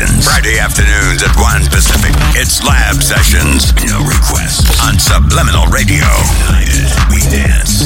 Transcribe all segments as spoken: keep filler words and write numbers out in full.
Sessions. Friday afternoons at one Pacific. It's Lab Sessions. No requests. On Subliminal Radio. United we dance.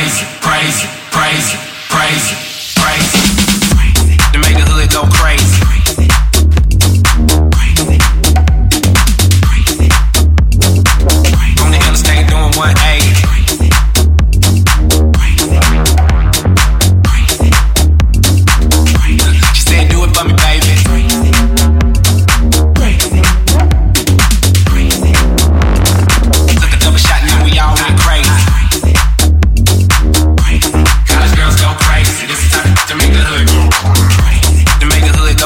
crazy, crazy, crazy, crazy, crazy. To make the hood go crazy. On the interstate doing one eighty. To make the hood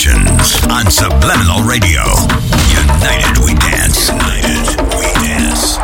Sessions on Subliminal Radio. United we dance. United we dance.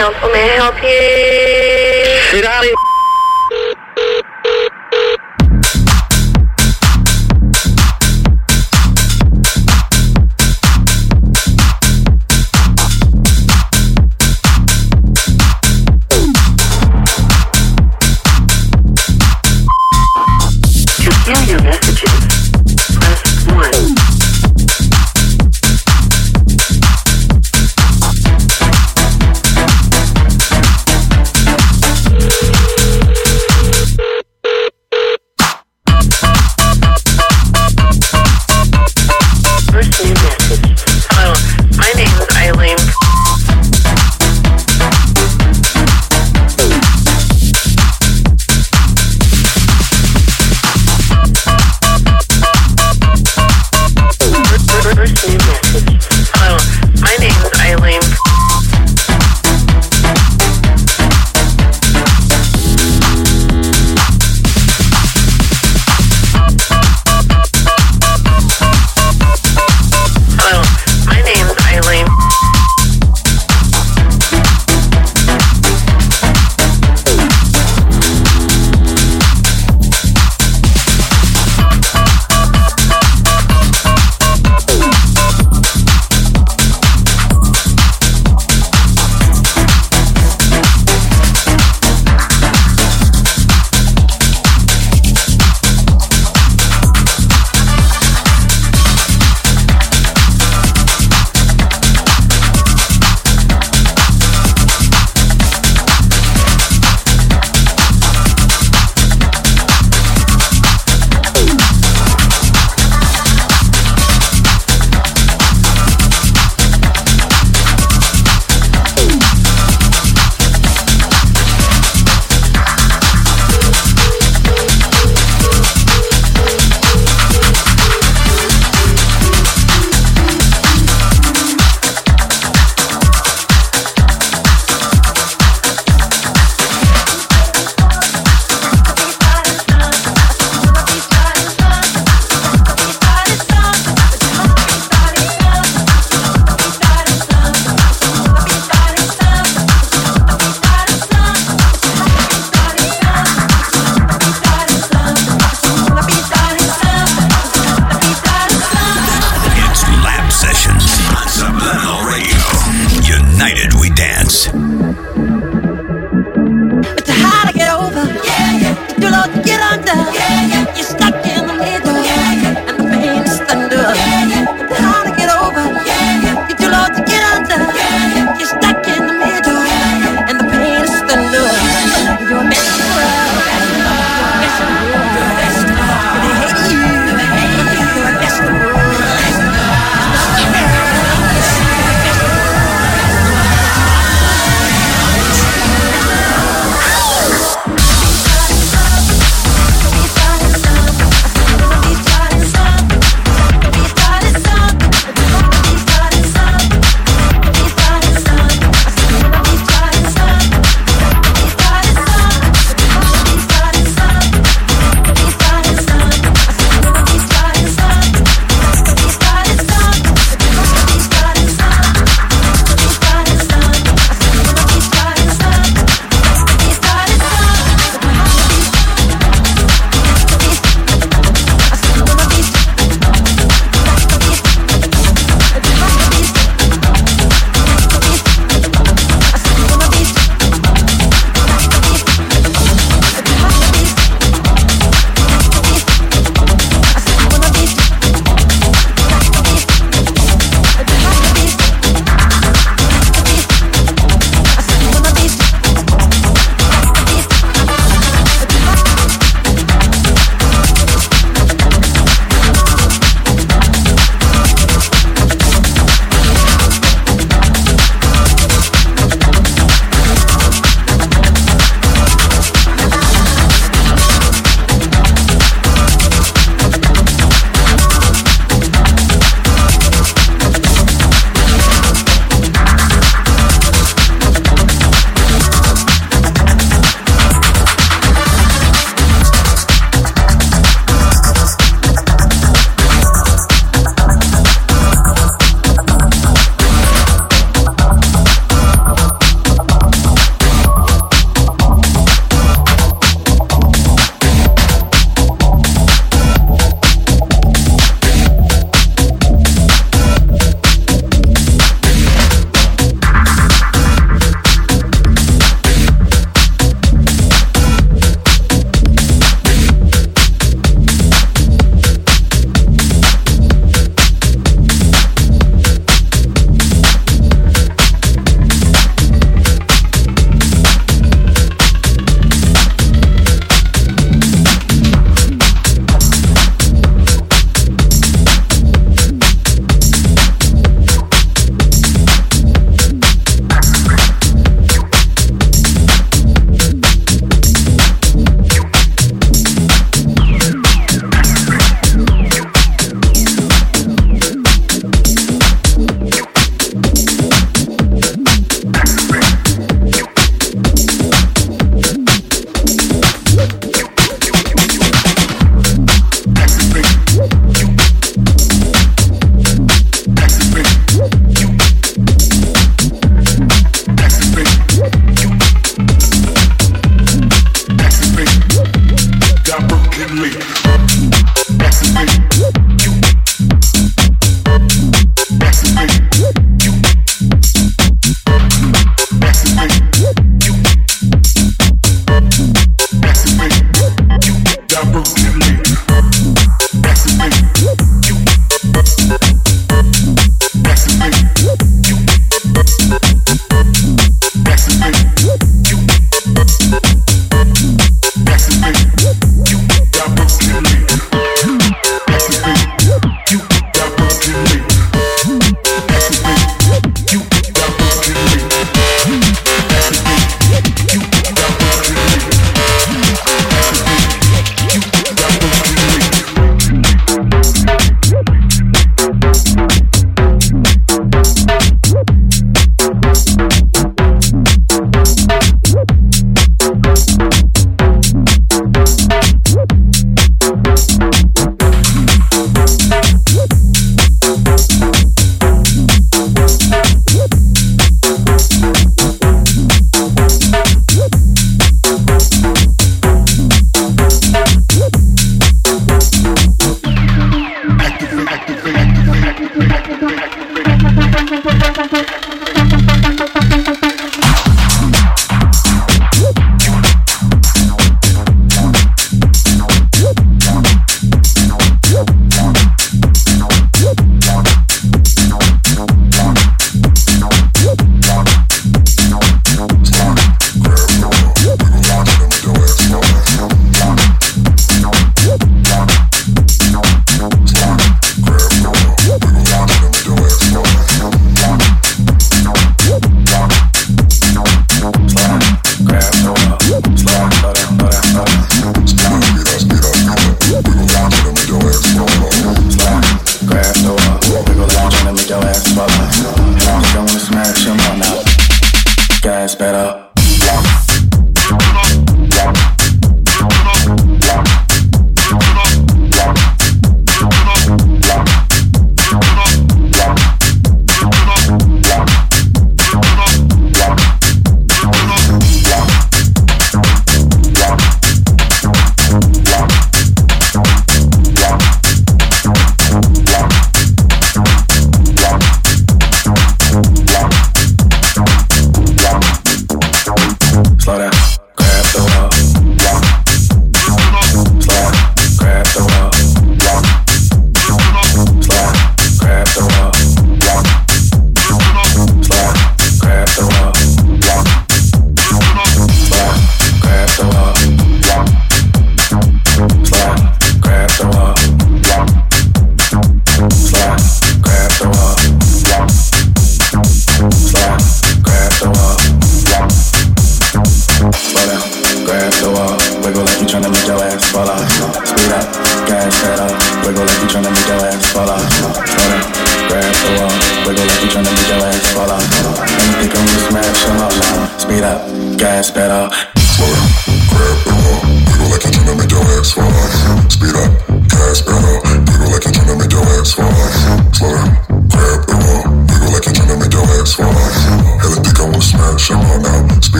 Council, may I help you? Get out of here.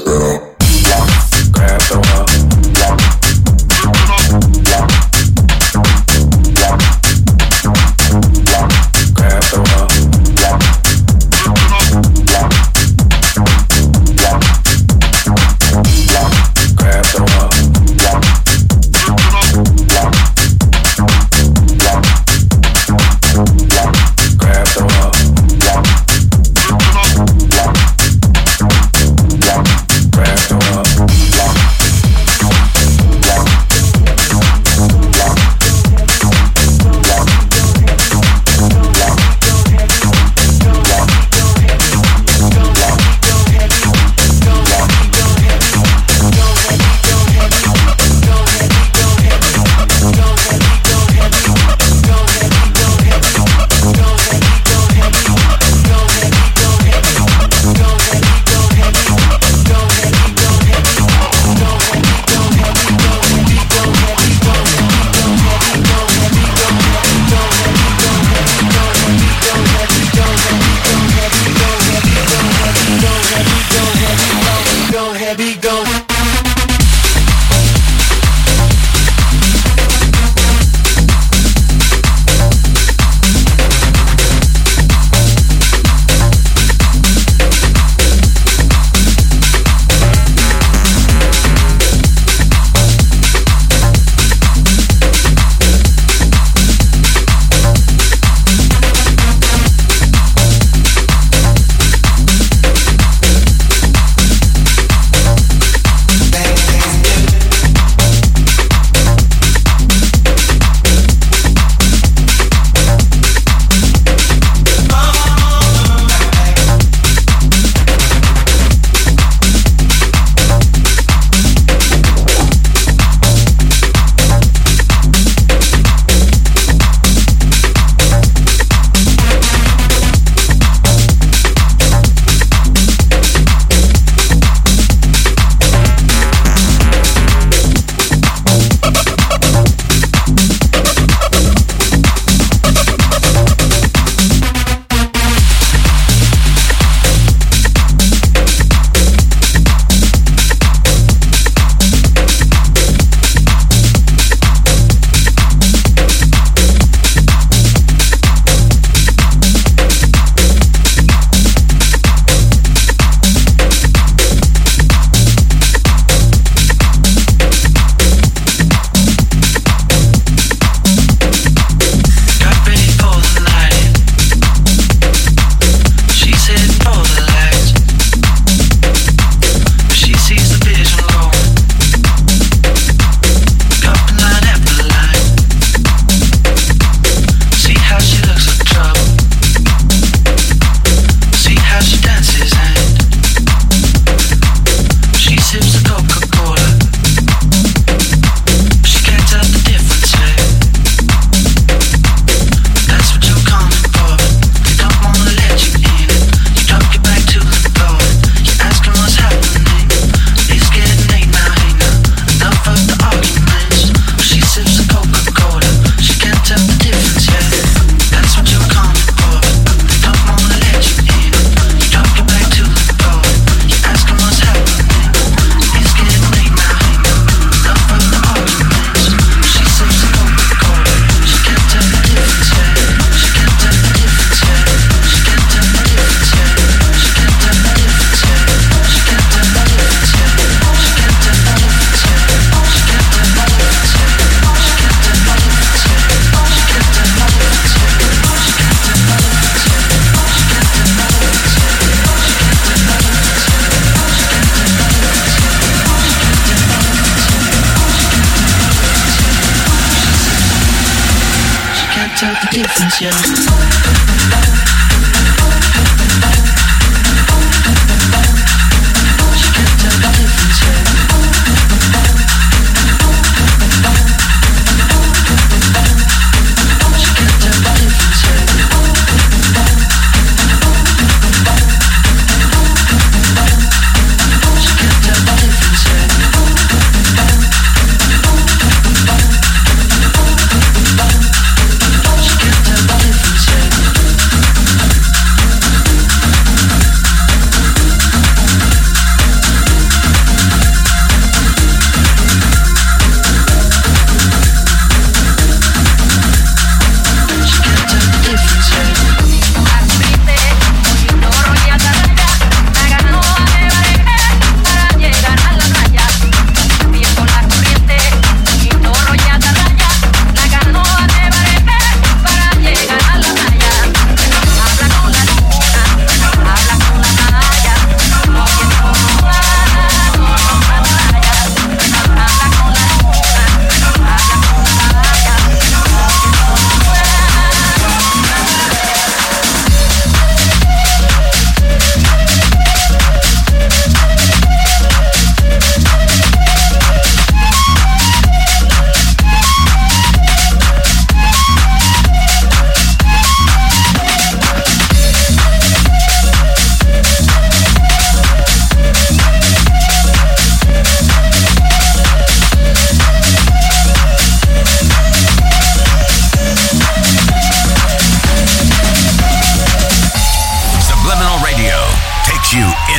That's attention.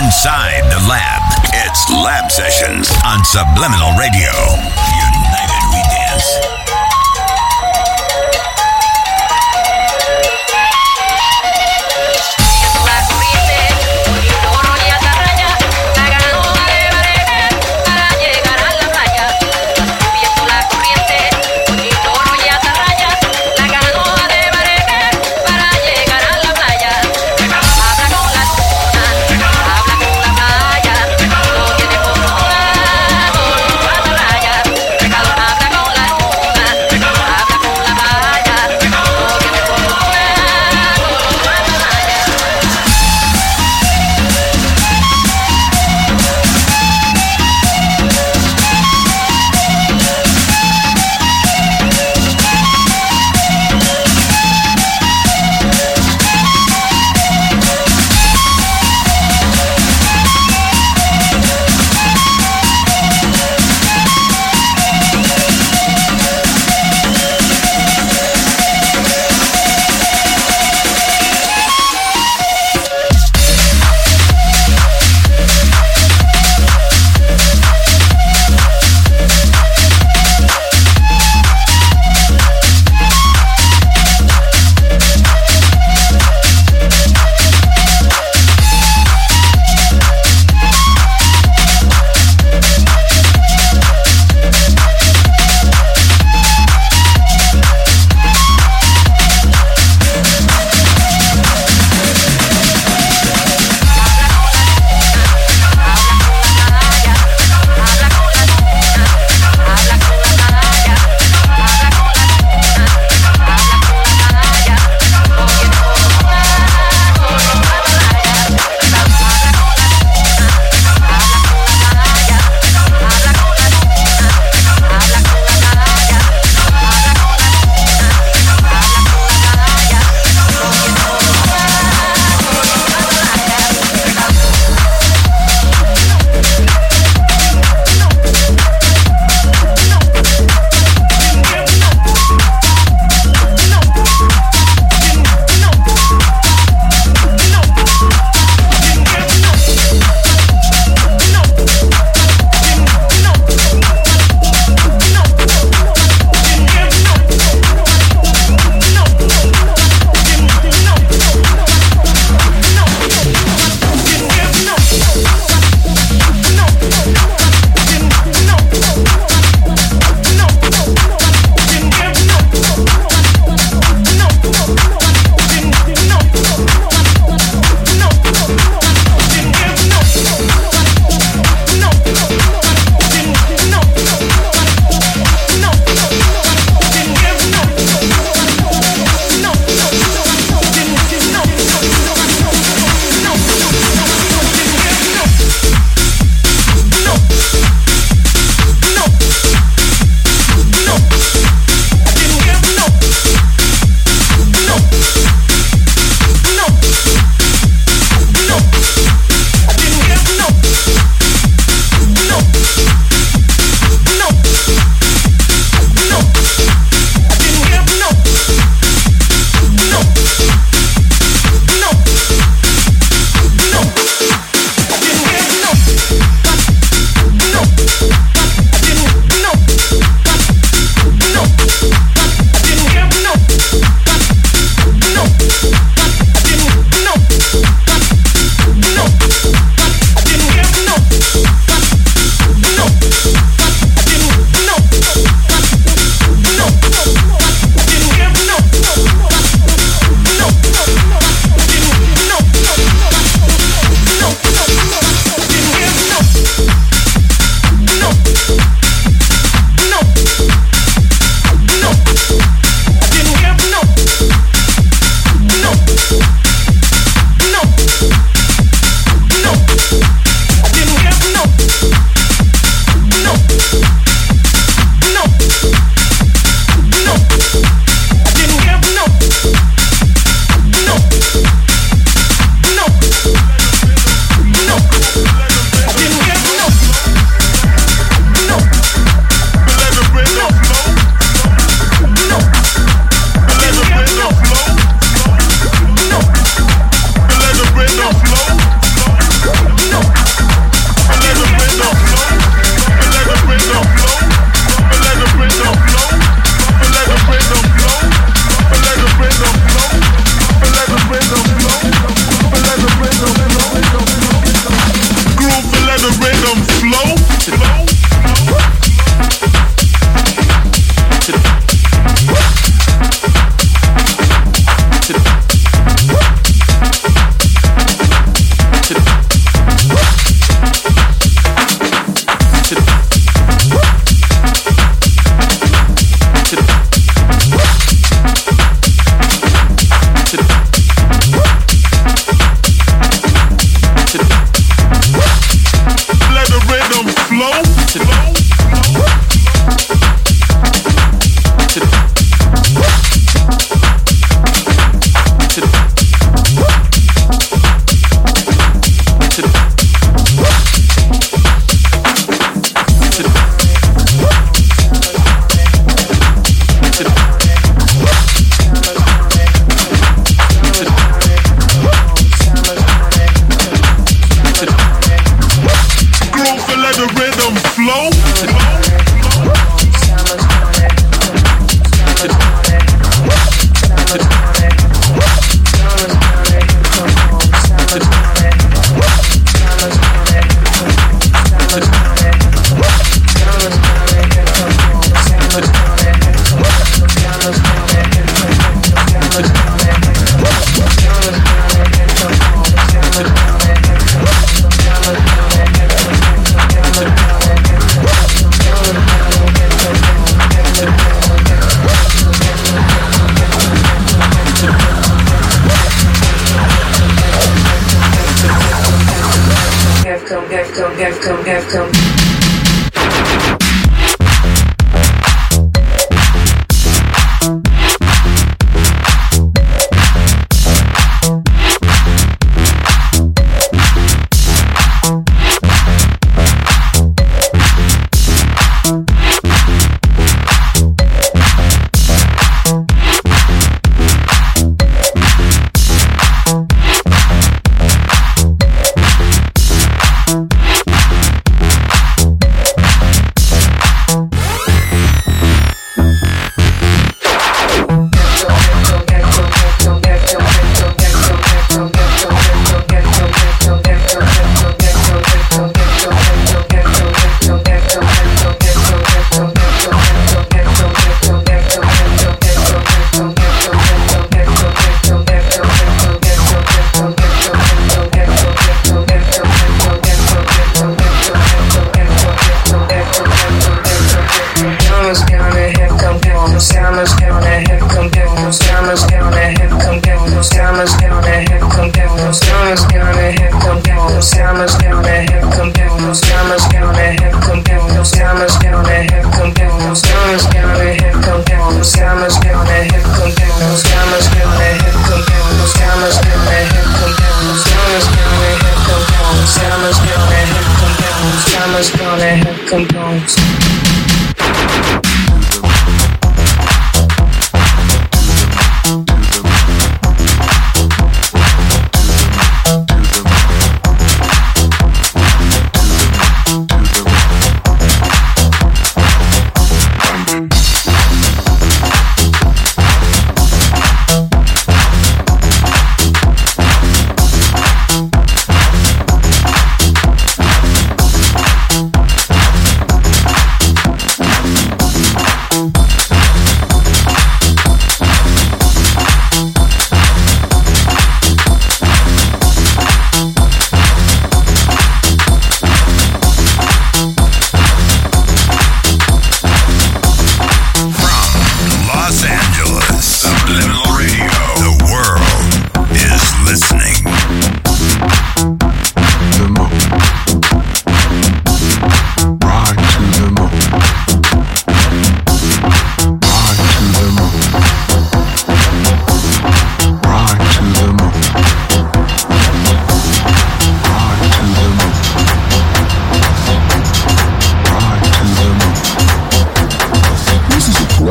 Inside the lab, it's Lab Sessions on Subliminal Radio. United we dance.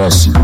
Classic.